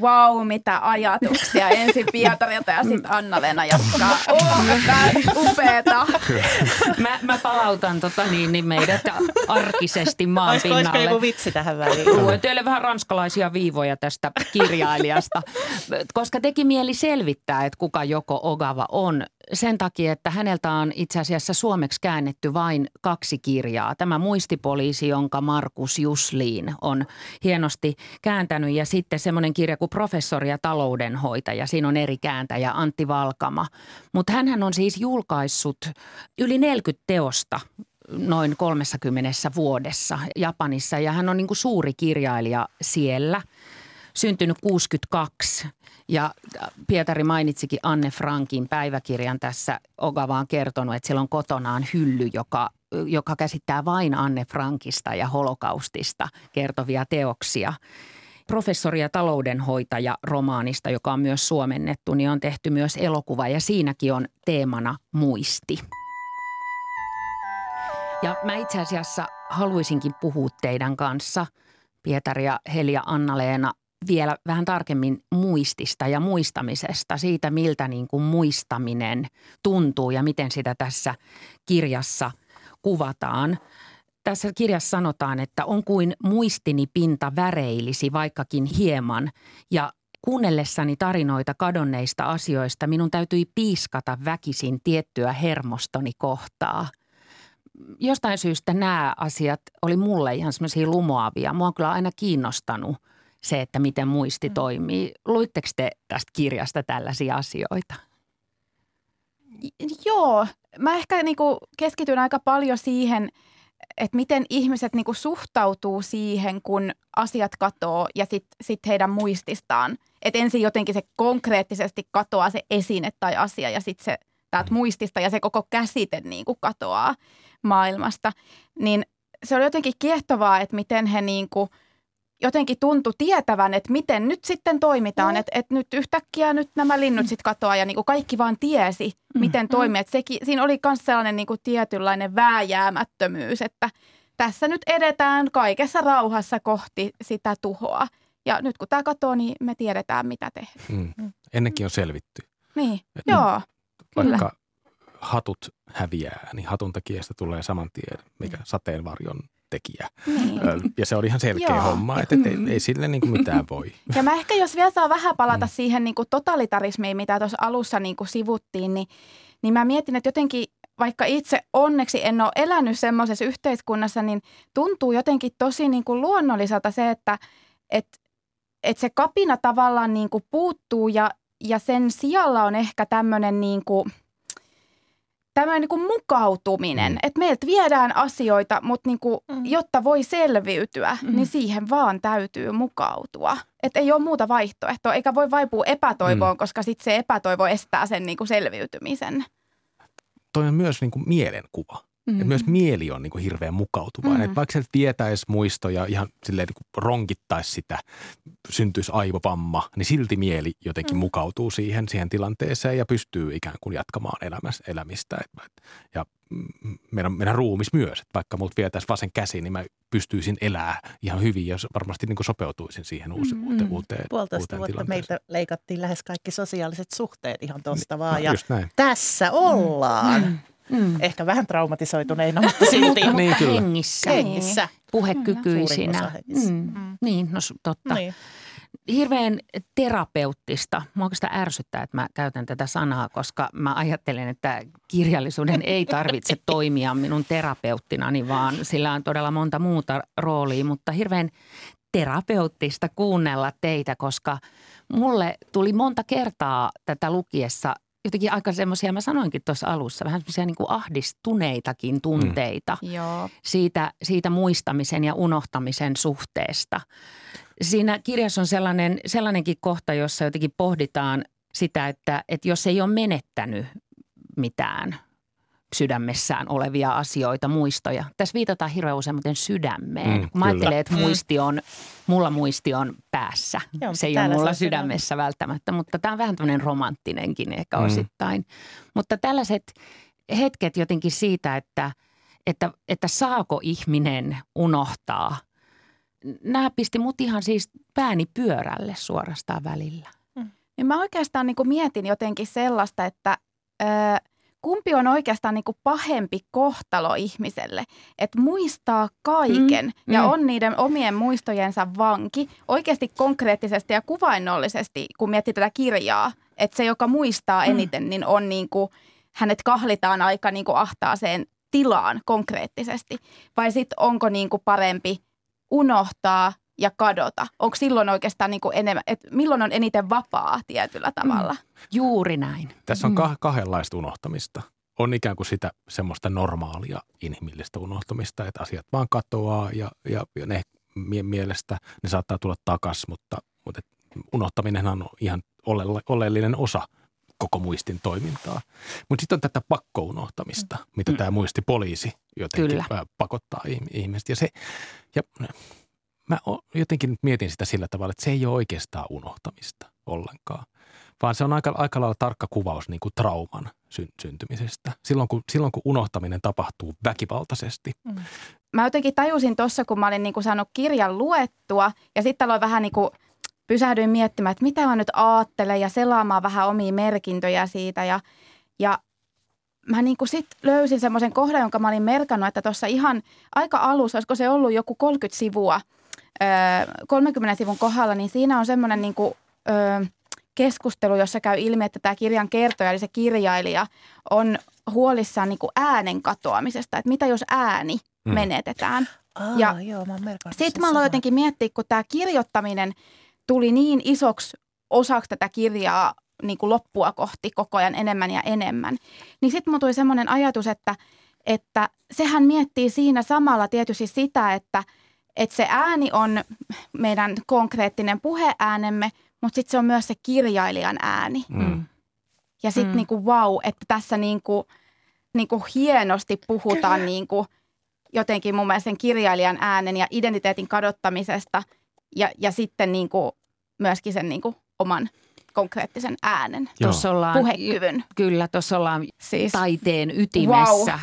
Vau, mitä ajatuksia. Ensin Pietarilta ja sitten Annaleena jatkaa. Upeeta. Mä palautan meidät arkisesti maan pinnalle. Olisiko joku vitsi tähän väliin? Teille vähän ranskalaisia viivoja tästä kirjailijasta, koska teki mieli selvittää, että kuka Yoko Ogawa on. Sen takia, että häneltä on itse asiassa suomeksi käännetty vain 2 kirjaa. Tämä Muistipoliisi, jonka Markus Juslin on hienosti kääntänyt, ja sitten semmoinen kirja kuin Professori ja taloudenhoitaja. Siinä on eri kääntäjä, Antti Valkama. Mutta hänhän on siis julkaissut yli 40 teosta noin 30 vuodessa Japanissa, ja hän on niin kuin suuri kirjailija siellä. Syntynyt 1962 ja Pietari mainitsikin Anne Frankin päiväkirjan tässä. Ogawa on kertonut, että siellä on kotonaan hylly, joka käsittää vain Anne Frankista ja holokaustista kertovia teoksia. Professori ja taloudenhoitaja romaanista, joka on myös suomennettu, niin on tehty myös elokuva ja siinäkin on teemana muisti. Ja mä itse asiassa haluaisinkin puhua teidän kanssa, Pietari ja Heli ja Annaleena, vielä vähän tarkemmin muistista ja muistamisesta, siitä miltä niin kuin muistaminen tuntuu ja miten sitä tässä kirjassa kuvataan. Tässä kirjassa sanotaan, että on kuin muistini pinta väreilisi vaikkakin hieman ja kuunnellessani tarinoita kadonneista asioista minun täytyi piiskata väkisin tiettyä hermostoni kohtaa. Jostain syystä nämä asiat oli mulle ihan semmoisia lumoavia. Mua on kyllä aina kiinnostanut se, että miten muisti toimii. Luitteko te tästä kirjasta tällaisia asioita? Joo. Mä ehkä keskityn aika paljon siihen, että miten ihmiset suhtautuu siihen, kun asiat katoo ja sit heidän muististaan. Että ensin jotenkin se konkreettisesti katoaa se esine tai asia ja sitten se täältä muistista ja se koko käsite katoaa maailmasta. Niin se oli jotenkin kiehtovaa, että miten he jotenkin tuntui tietävän, että miten nyt sitten toimitaan, että nyt yhtäkkiä nyt nämä linnut sitten katoaa ja kaikki vaan tiesi, miten toimii. Siinä oli myös sellainen tietynlainen vääjäämättömyys, että tässä nyt edetään kaikessa rauhassa kohti sitä tuhoa. Ja nyt kun tämä katoo, niin me tiedetään, mitä tehdään. Ennenkin on selvitty. Niin, joo. Vaikka hatut häviää, niin hatun takia sitä tulee saman tien, mikä sateenvarjon tekijä. Niin. Ja se oli ihan selkeä homma, että ei sille mitään voi. Ja mä ehkä, jos vielä saa vähän palata siihen totalitarismiin, mitä tuossa alussa sivuttiin, niin mä mietin, että jotenkin, vaikka itse onneksi en ole elänyt semmoisessa yhteiskunnassa, niin tuntuu jotenkin tosi luonnolliselta se, että se kapina tavallaan puuttuu ja sen sijalla on ehkä tämmöinen tämä on mukautuminen, että meiltä viedään asioita, mutta jotta voi selviytyä, niin siihen vaan täytyy mukautua. Että ei ole muuta vaihtoehtoa, eikä voi vaipua epätoivoon, koska sitten se epätoivo estää sen selviytymisen. Toi on myös mielenkuva. Mm-hmm. Myös mieli on hirveän mukautuvainen. Mm-hmm. Vaikka se vietäisi muistoja, ihan silleen ronkittaisi sitä, syntyisi aivovamma, niin silti mieli jotenkin mukautuu siihen tilanteeseen ja pystyy ikään kuin jatkamaan elämistä. Ja meidän ruumis myös, että vaikka multa vietäisi vasen käsi, niin mä pystyisin elää ihan hyvin ja varmasti sopeutuisin siihen uuteen 1,5 vuotta meiltä leikattiin lähes kaikki sosiaaliset suhteet ihan tosta vaan ja tässä ollaan. Ehkä vähän traumatisoituneina, mutta silti hengissä, puhekykyisinä. Niin, no totta. Niin. hirveän terapeuttista. Mua oikeastaan ärsyttää, että mä käytän tätä sanaa, koska mä ajattelen, että kirjallisuuden ei tarvitse toimia minun terapeuttinani, vaan sillä on todella monta muuta roolia, mutta hirveän terapeuttista kuunnella teitä, koska mulle tuli monta kertaa tätä lukiessa jotenkin aika semmoisia, mä sanoinkin tuossa alussa, vähän semmoisia niin kuin ahdistuneitakin tunteita siitä muistamisen ja unohtamisen suhteesta. Siinä kirjassa on sellainenkin kohta, jossa jotenkin pohditaan sitä, että jos ei ole menettänyt mitään sydämessään olevia asioita, muistoja. Tässä viitataan hirveän usein muuten sydämeen. Kun mä ajattelen, että mulla muisti on päässä. Joo, se ei ole mulla sydämessä välttämättä, mutta tämä on vähän tämmöinen romanttinenkin ehkä osittain. Mutta tällaiset hetket jotenkin siitä, että saako ihminen unohtaa. Nämä pisti mut ihan siis pääni pyörälle suorastaan välillä. Niin mä oikeastaan niin kuin mietin jotenkin sellaista, että kumpi on oikeastaan niin kuin pahempi kohtalo ihmiselle, että muistaa kaiken ja on niiden omien muistojensa vanki oikeasti konkreettisesti ja kuvainnollisesti, kun miettii tätä kirjaa, että se, joka muistaa eniten, niin on niin kuin, hänet kahlitaan aika niin kuin ahtaaseen tilaan konkreettisesti. Vai sitten onko niin kuin parempi unohtaa ja kadota? Onko silloin oikeastaan niin kuin enemmän, että milloin on eniten vapaa tietyllä tavalla? Juuri näin. Tässä on kahdenlaista unohtamista. On ikään kuin sitä semmoista normaalia inhimillistä unohtamista, että asiat vaan katoaa ja ne mielestä ne saattaa tulla takaisin, mutta unohtaminen on ihan oleellinen osa koko muistin toimintaa. Mutta sitten on tätä pakkounohtamista, mitä tämä muistipoliisi jotenkin pakottaa ihmiset. Ja mä jotenkin mietin sitä sillä tavalla, että se ei ole oikeastaan unohtamista ollenkaan, vaan se on aika lailla tarkka kuvaus niin kuin trauman syntymisestä. Silloin kun unohtaminen tapahtuu väkivaltaisesti. Mä jotenkin tajusin tuossa, kun mä olin niin kuin saanut kirjan luettua ja sitten aloin vähän niin kuin pysähdyin miettimään, että mitä mä nyt aattelen ja selaamaan vähän omia merkintöjä siitä. Ja mä niin kuin sitten löysin semmoisen kohdan, jonka mä olin merkannut, että tuossa ihan aika alussa, olisiko se ollut joku 30 sivua, 30 sivun kohdalla, niin siinä on semmoinen niin kuin, keskustelu, jossa käy ilmi, että tämä kirjan kertoja, eli se kirjailija, on huolissaan niin kuin äänen katoamisesta, että mitä jos ääni menetetään. Ja sitten mä aloin jotenkin miettiä, kun tämä kirjoittaminen tuli niin isoksi osaksi tätä kirjaa niin kuin loppua kohti koko ajan enemmän ja enemmän, niin sitten mun tuli semmoinen ajatus, että sehän miettii siinä samalla tietysti sitä, että se ääni on meidän konkreettinen puheäänemme, mutta sitten se on myös se kirjailijan ääni. Ja sitten niinku vau, että tässä niinku hienosti puhutaan niinku jotenkin mun mielestä sen kirjailijan äänen ja identiteetin kadottamisesta ja sitten niinku myöskin sen niinku oman konkreettisen äänen, puhekyvyn. Kyllä, tuossa ollaan siis taiteen ytimessä. Wow.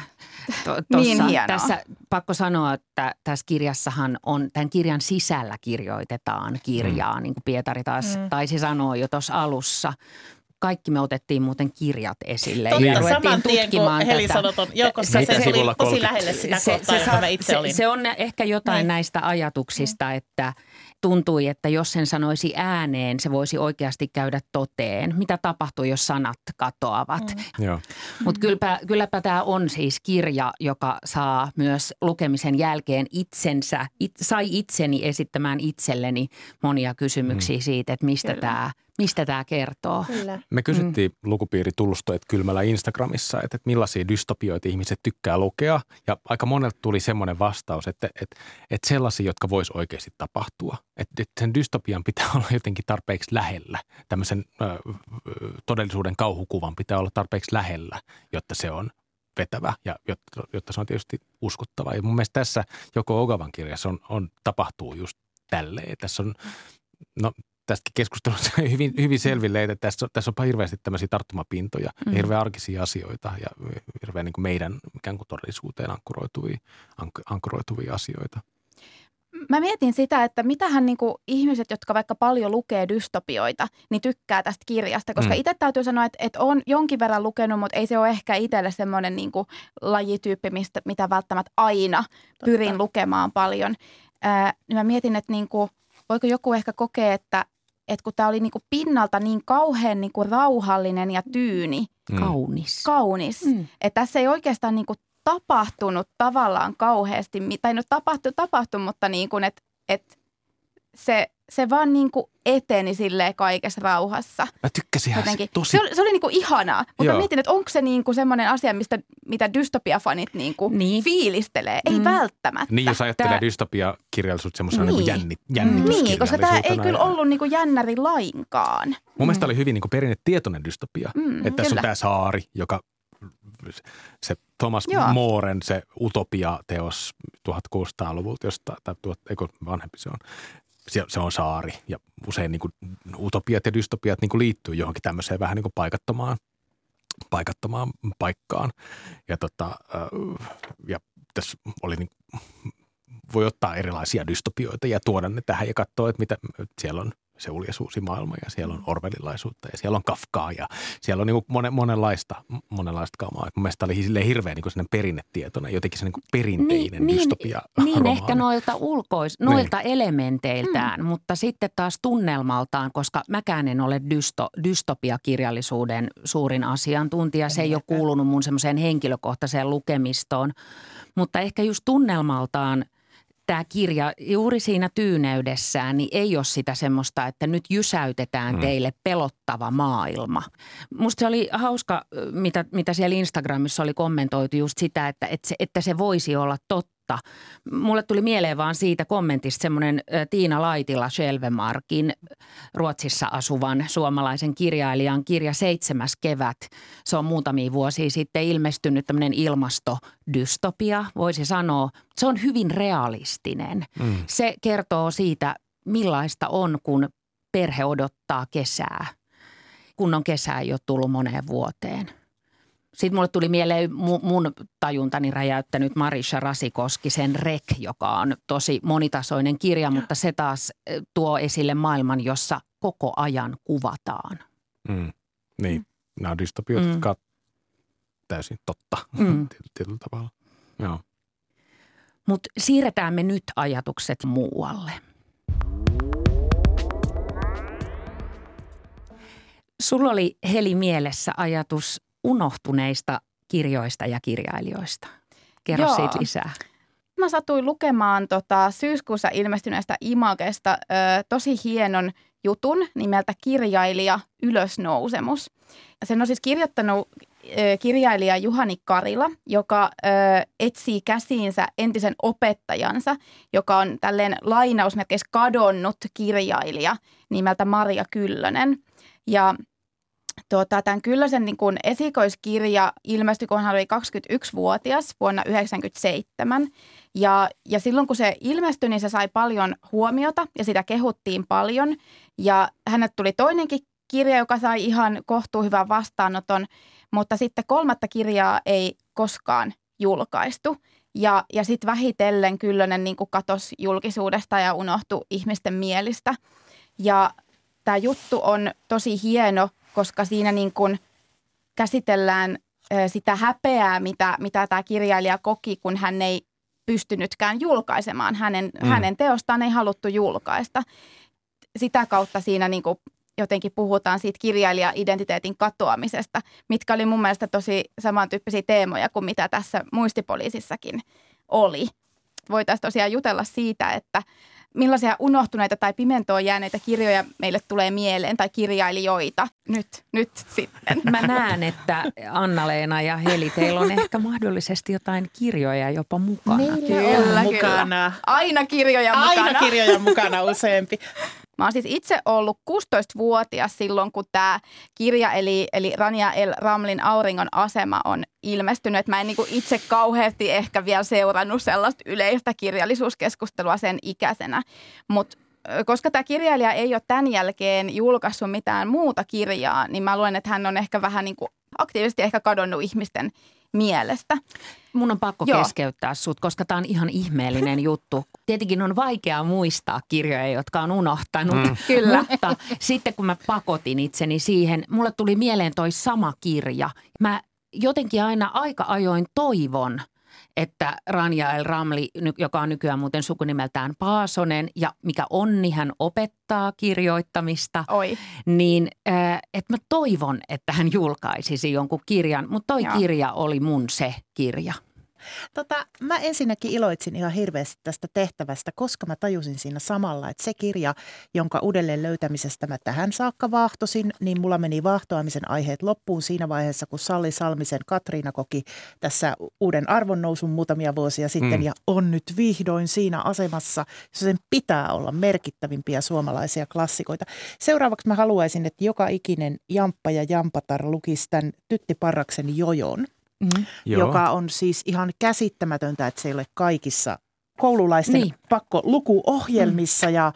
Niin tässä pakko sanoa, että tässä kirjassahan on, tämän kirjan sisällä kirjoitetaan kirjaa, niin kuin Pietari taas taisi sanoa jo tuossa alussa. Kaikki me otettiin muuten kirjat esille. Totta, ja ruvettiin tutkimaan tätä. Heli sanoi ton joukossa, se oli tosi lähelle sitä kohtaa, jota mä itse olin. Se on ehkä jotain näistä ajatuksista, että tuntui, että jos sen sanoisi ääneen, se voisi oikeasti käydä toteen. Mitä tapahtuu, jos sanat katoavat? Mutta kylläpä tämä on siis kirja, joka saa myös lukemisen jälkeen itseni esittämään itselleni monia kysymyksiä siitä, että mistä tämä kertoo. Kyllä. Me kysyttiin Lukupiiri Tulusto et Kylmälä Instagramissa, että millaisia dystopioita ihmiset tykkää lukea. Ja aika monelta tuli semmoinen vastaus, että sellaisia, jotka vois oikeasti tapahtua. Että sen dystopian pitää olla jotenkin tarpeeksi lähellä. Tämmöisen todellisuuden kauhukuvan pitää olla tarpeeksi lähellä, jotta se on vetävä ja jotta se on tietysti uskottava. Ja mun mielestä tässä Yoko Ogawan kirjassa tapahtuu just tälleen. Tässä on tästä keskustelusta hyvin selville, että tässä on hirveästi tämmöisiä tarttumapintoja, hirveän arkisia asioita ja hirveän niin kuin meidän ikään kuin todellisuuteen ankkuroituvia asioita. Mä mietin sitä, että mitähän niin kuin ihmiset, jotka vaikka paljon lukee dystopioita, niin tykkää tästä kirjasta, koska itse täytyy sanoa, että on jonkin verran lukenut, mutta ei se ole ehkä itselle semmoinen niin kuin lajityyppi, mitä välttämättä aina pyrin lukemaan paljon. Niin mä mietin, että niin kuin, voiko joku ehkä kokea, että että kun tämä oli niinku pinnalta niin kauhean niinku rauhallinen ja tyyni. Kaunis. Että tässä ei oikeastaan niinku tapahtunut tavallaan kauheasti, tai no tapahtui, mutta niinku, että se vaan niinku eteni silleen kaikessa rauhassa. Mä tykkäsin jotenkin. Tosi. Se oli niinku ihanaa, mutta Mä mietin, että onko se niinku semmoinen asia, mitä dystopiafanit niinku fiilistelee. Ei välttämättä. Niin, jos ajattelee dystopiakirjallisuutta semmoisena niinku jännityskirjallisuutena. Niin, koska tämä ei kyllä ollut niinku jännäri lainkaan. Mun mielestä oli hyvin niinku perinnetietoinen dystopia. Että tässä on tämä saari, joka... Se Thomas Moren se utopia-teos 1600-luvulta, eikö vanhempi se on. Se on saari ja usein niin kuin utopiat ja dystopiat niin kuin liittyy johonkin tämmöiseen vähän niin kuin paikattomaan paikkaan. Ja tässä oli niin kuin, voi ottaa erilaisia dystopioita ja tuoda ne tähän ja katsoa, että mitä siellä on. Se Uljas uusi maailma ja siellä on orwellilaisuutta ja siellä on Kafkaa ja siellä on niin kuin monenlaista kamaa. Mun mielestä oli silleen hirveän niin perinnetietoinen, jotenkin se niin kuin perinteinen dystopia romaani. Niin ehkä noilta elementeiltään, mutta sitten taas tunnelmaltaan, koska mäkään en ole dystopiakirjallisuuden suurin asiantuntija. Se ei ole kuulunut mun semmoiseen henkilökohtaiseen lukemistoon, mutta ehkä just tunnelmaltaan tämä kirja juuri siinä tyyneydessään niin ei ole sitä semmoista, että nyt jysäytetään teille pelottava maailma. Musta se oli hauska, mitä siellä Instagramissa oli kommentoitu just sitä, että se voisi olla totta. Mulle tuli mieleen vaan siitä kommentista semmoinen Tiina Laitila Schelvemarkin, Ruotsissa asuvan suomalaisen kirjailijan kirja Seitsemäs kevät. Se on muutamia vuosia sitten ilmestynyt tämmöinen ilmastodystopia, voisi sanoa. Se on hyvin realistinen. Se kertoo siitä, millaista on, kun perhe odottaa kesää, kun on kesää ei ole tullut moneen vuoteen. Sitten mulle tuli mieleen mun tajuntani räjäyttänyt Marisha Rasikoski, sen Rek, joka on tosi monitasoinen kirja, mutta se taas tuo esille maailman, jossa koko ajan kuvataan. Niin, nämä on dystopiot, jotka on täysin totta tietyllä tavalla. Joo. Mutta siirretään me nyt ajatukset muualle. Sulla oli, Heli, mielessä ajatus unohtuneista kirjoista ja kirjailijoista. Kerro siitä lisää. Mä satuin lukemaan syyskuussa ilmestyneestä Imagesta tosi hienon jutun nimeltä Kirjailija ylösnousemus. Sen on siis kirjoittanut kirjailija Juhani Karila, joka etsii käsiinsä entisen opettajansa, joka on tälleen lainausmerkeissä kadonnut kirjailija nimeltä Maria Kyllönen. Ja tämän Kyllösen niin kuin esikoiskirja ilmestyi, kun hän oli 21-vuotias vuonna 1997. Ja silloin, kun se ilmestyi, niin se sai paljon huomiota ja sitä kehuttiin paljon. Ja hänet tuli toinenkin kirja, joka sai ihan kohtuuhyvän vastaanoton, mutta sitten kolmatta kirjaa ei koskaan julkaistu. Ja sitten vähitellen Kyllönen niin kuin katosi julkisuudesta ja unohtui ihmisten mielistä. Ja tämä juttu on tosi hieno, koska siinä niin kuin käsitellään sitä häpeää, mitä tämä kirjailija koki, kun hän ei pystynytkään julkaisemaan. Hänen teostaan ei haluttu julkaista. Sitä kautta siinä niin kuin jotenkin puhutaan siitä kirjailija-identiteetin katoamisesta, mitkä oli mun mielestä tosi samantyyppisiä teemoja kuin mitä tässä Muistipoliisissakin oli. Voitaisiin tosiaan jutella siitä, että millaisia unohtuneita tai pimentoon jääneitä kirjoja meille tulee mieleen tai kirjailijoita nyt sitten? Mä näen, että Annaleena ja Heli, teillä on ehkä mahdollisesti jotain kirjoja jopa mukana. Meillä on mukana. Aina kirjoja mukana useampi. Mä oon siis itse ollut 16-vuotias silloin, kun tämä kirja, eli Rania El-Ramlin Auringon asema on ilmestynyt. Et mä en niinku itse kauheasti ehkä vielä seurannut sellaista yleistä kirjallisuuskeskustelua sen ikäisenä. Mutta koska tämä kirjailija ei ole tämän jälkeen julkaissut mitään muuta kirjaa, niin mä luulen, että hän on ehkä vähän niinku aktiivisesti ehkä kadonnut ihmisten mielestä. Mun on pakko keskeyttää sut, koska tää on ihan ihmeellinen juttu. Tietenkin on vaikea muistaa kirjoja, jotka on unohtanut. Kyllä. Mutta sitten kun mä pakotin itseni siihen, mulle tuli mieleen toi sama kirja. Mä jotenkin aina aika ajoin toivon, että Rania El-Ramli, joka on nykyään muuten sukunimeltään Paasonen ja mikä onni hän opettaa kirjoittamista, niin että mä toivon, että hän julkaisisi jonkun kirjan, mutta toi kirja oli mun se kirja. Mä ensinnäkin iloitsin ihan hirveästi tästä tehtävästä, koska mä tajusin siinä samalla, että se kirja, jonka uudelleen löytämisestä mä tähän saakka vaahtosin, niin mulla meni vaahtoamisen aiheet loppuun siinä vaiheessa, kun Salli Salmisen Katriina koki tässä uuden arvonnousun muutamia vuosia sitten ja on nyt vihdoin siinä asemassa, jossa sen pitää olla merkittävimpiä suomalaisia klassikoita. Seuraavaksi mä haluaisin, että joka ikinen jamppa ja jampatar lukisi tämän Tytti Parraksen Jojon. Joka on siis ihan käsittämätöntä, että se ei ole kaikissa koululaisten pakkolukuohjelmissa ja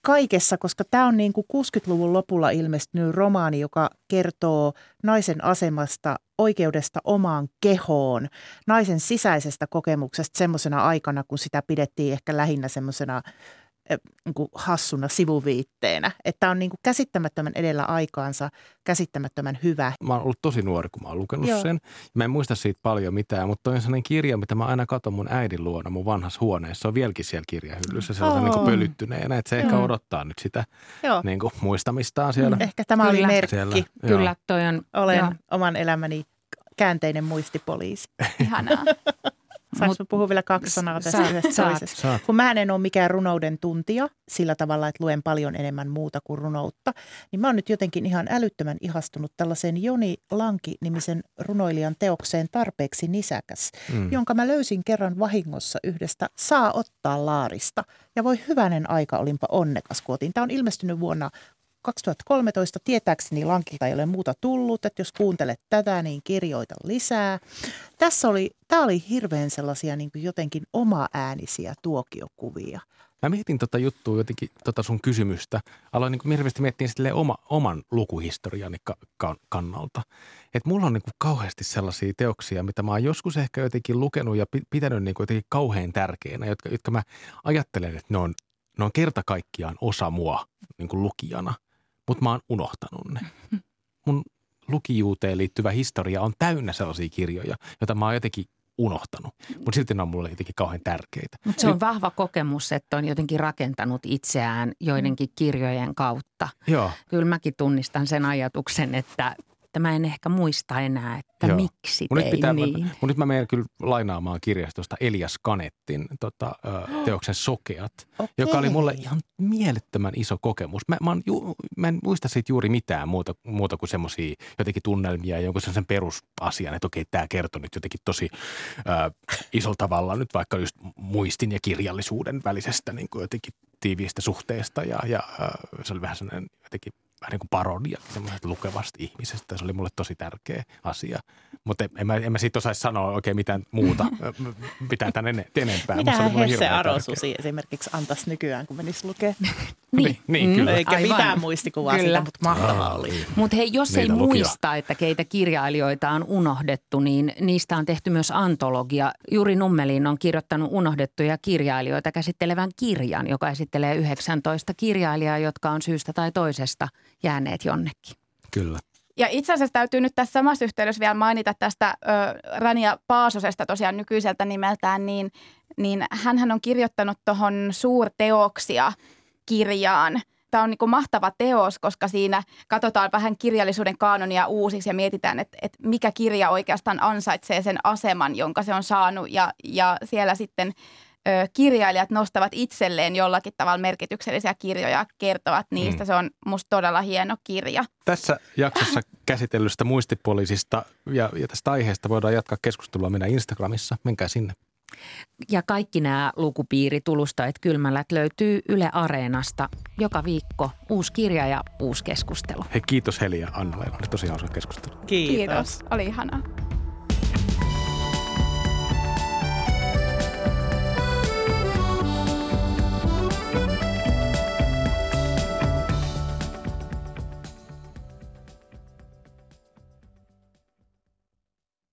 kaikessa, koska tämä on niin kuin 60-luvun lopulla ilmestynyt romaani, joka kertoo naisen asemasta, oikeudesta omaan kehoon, naisen sisäisestä kokemuksesta semmoisena aikana, kun sitä pidettiin ehkä lähinnä semmoisena niin hassuna sivuviitteenä. Tämä on niin kuin käsittämättömän edellä aikaansa, käsittämättömän hyvä. Mä oon ollut tosi nuori, kun mä oon lukenut sen. Mä en muista siitä paljon mitään, mutta toi on sellainen kirja, mitä mä aina katson mun äidin luona mun vanhassa huoneessa. Se on vieläkin siellä kirjahyllyssä, se on niin pölyttyneenä, että se ehkä odottaa nyt sitä niin kuin muistamistaan siellä. Ehkä tämä oli merkki. Siellä. Kyllä, toi on. Olen oman elämäni käänteinen muistipoliisi. Ihanaa. Saanko mä puhua vielä kaksi sanaa tästä toisesta? Kun mä en ole mikään runouden tuntija sillä tavalla, että luen paljon enemmän muuta kuin runoutta, niin mä oon nyt jotenkin ihan älyttömän ihastunut tällaiseen Joni Lanki-nimisen runoilijan teokseen Tarpeeksi nisäkäs, jonka mä löysin kerran vahingossa yhdestä Saa ottaa laarista. Ja voi hyvänen aika, olinpa onnekas kotiin. Tämä on ilmestynyt vuonna 2013, tietääkseni Lankilta ei ole muuta tullut, että jos kuuntelet tätä, niin kirjoita lisää. Tämä oli hirveän sellaisia niin kuin jotenkin oma-äänisiä tuokiokuvia. Mä mietin tota juttua jotenkin, tota sun kysymystä. Aloin niin hirveästi miettiä silleen oman lukuhistoriani kannalta. Että mulla on niin kuin kauheasti sellaisia teoksia, mitä mä oon joskus ehkä jotenkin lukenut ja pitänyt niin kuin jotenkin kauhean tärkeänä, jotka mä ajattelen, että ne on kerta kaikkiaan osa mua niin kuin lukijana. Mutta mä oon unohtanut ne. Mun lukijuuteen liittyvä historia on täynnä sellaisia kirjoja, joita mä oon jotenkin unohtanut. Mutta silti ne on mulle jotenkin kauhean tärkeitä. Mutta se on vahva kokemus, että on jotenkin rakentanut itseään joidenkin kirjojen kautta. Joo. Kyllä mäkin tunnistan sen ajatuksen, että mä en ehkä muista enää, että miksi tein niin. Mun nyt mä menen kyllä lainaamaan kirjastosta Elias Canettin teoksen Sokeat, joka oli mulle ihan mielettömän iso kokemus. Mä en muista siitä juuri mitään muuta kuin semmoisia jotenkin tunnelmia ja jonkun sellaisen perusasian, että okei, tää kertoi nyt jotenkin tosi isolla tavalla nyt vaikka just muistin ja kirjallisuuden välisestä niin kuin jotenkin tiiviistä suhteesta ja se oli vähän sellainen jotenkin vähän niin kuin parodia semmoisesta lukevasta ihmisestä. Se oli mulle tosi tärkeä asia. Mutta en mä siitä osaisi sanoa oikein mitään muuta, mitään tämän enempää. Mitähän Hesse Arosusi esimerkiksi antaisi nykyään, kun menisi lukea? Niin, kyllä. Eikä mitään muistikuvaa kyllä. Siitä, mutta mahtavaa oli. Mutta hei, jos ei muista, että keitä kirjailijoita on unohdettu, niin niistä on tehty myös antologia. Juri Nummelin on kirjoittanut unohdettuja kirjailijoita käsittelevän kirjan, joka esittelee 19 kirjailijaa, jotka on syystä tai toisesta jääneet jonnekin. Kyllä. Ja itse asiassa täytyy nyt tässä samassa yhteydessä vielä mainita tästä Rania Paasosesta tosiaan nykyiseltä nimeltään, niin hänhän on kirjoittanut tuohon Suurteoksia kirjaan. Tämä on niin kuin mahtava teos, koska siinä katsotaan vähän kirjallisuuden kaanonia uusiksi ja mietitään, että mikä kirja oikeastaan ansaitsee sen aseman, jonka se on saanut ja siellä sitten kirjailijat nostavat itselleen jollakin tavalla merkityksellisiä kirjoja ja kertovat niistä. Se on musta todella hieno kirja. Tässä jaksossa käsitellystä muistipoliisista ja tästä aiheesta voidaan jatkaa keskustelua meidän Instagramissa. Menkää sinne. Ja kaikki nämä Lukupiiri Tulusto et Kylmälät löytyy Yle Areenasta. Joka viikko uusi kirja ja uusi keskustelu. Hei, kiitos Heli ja Annaleena. Oli tosi hauska keskustelu. Kiitos. Oli ihanaa.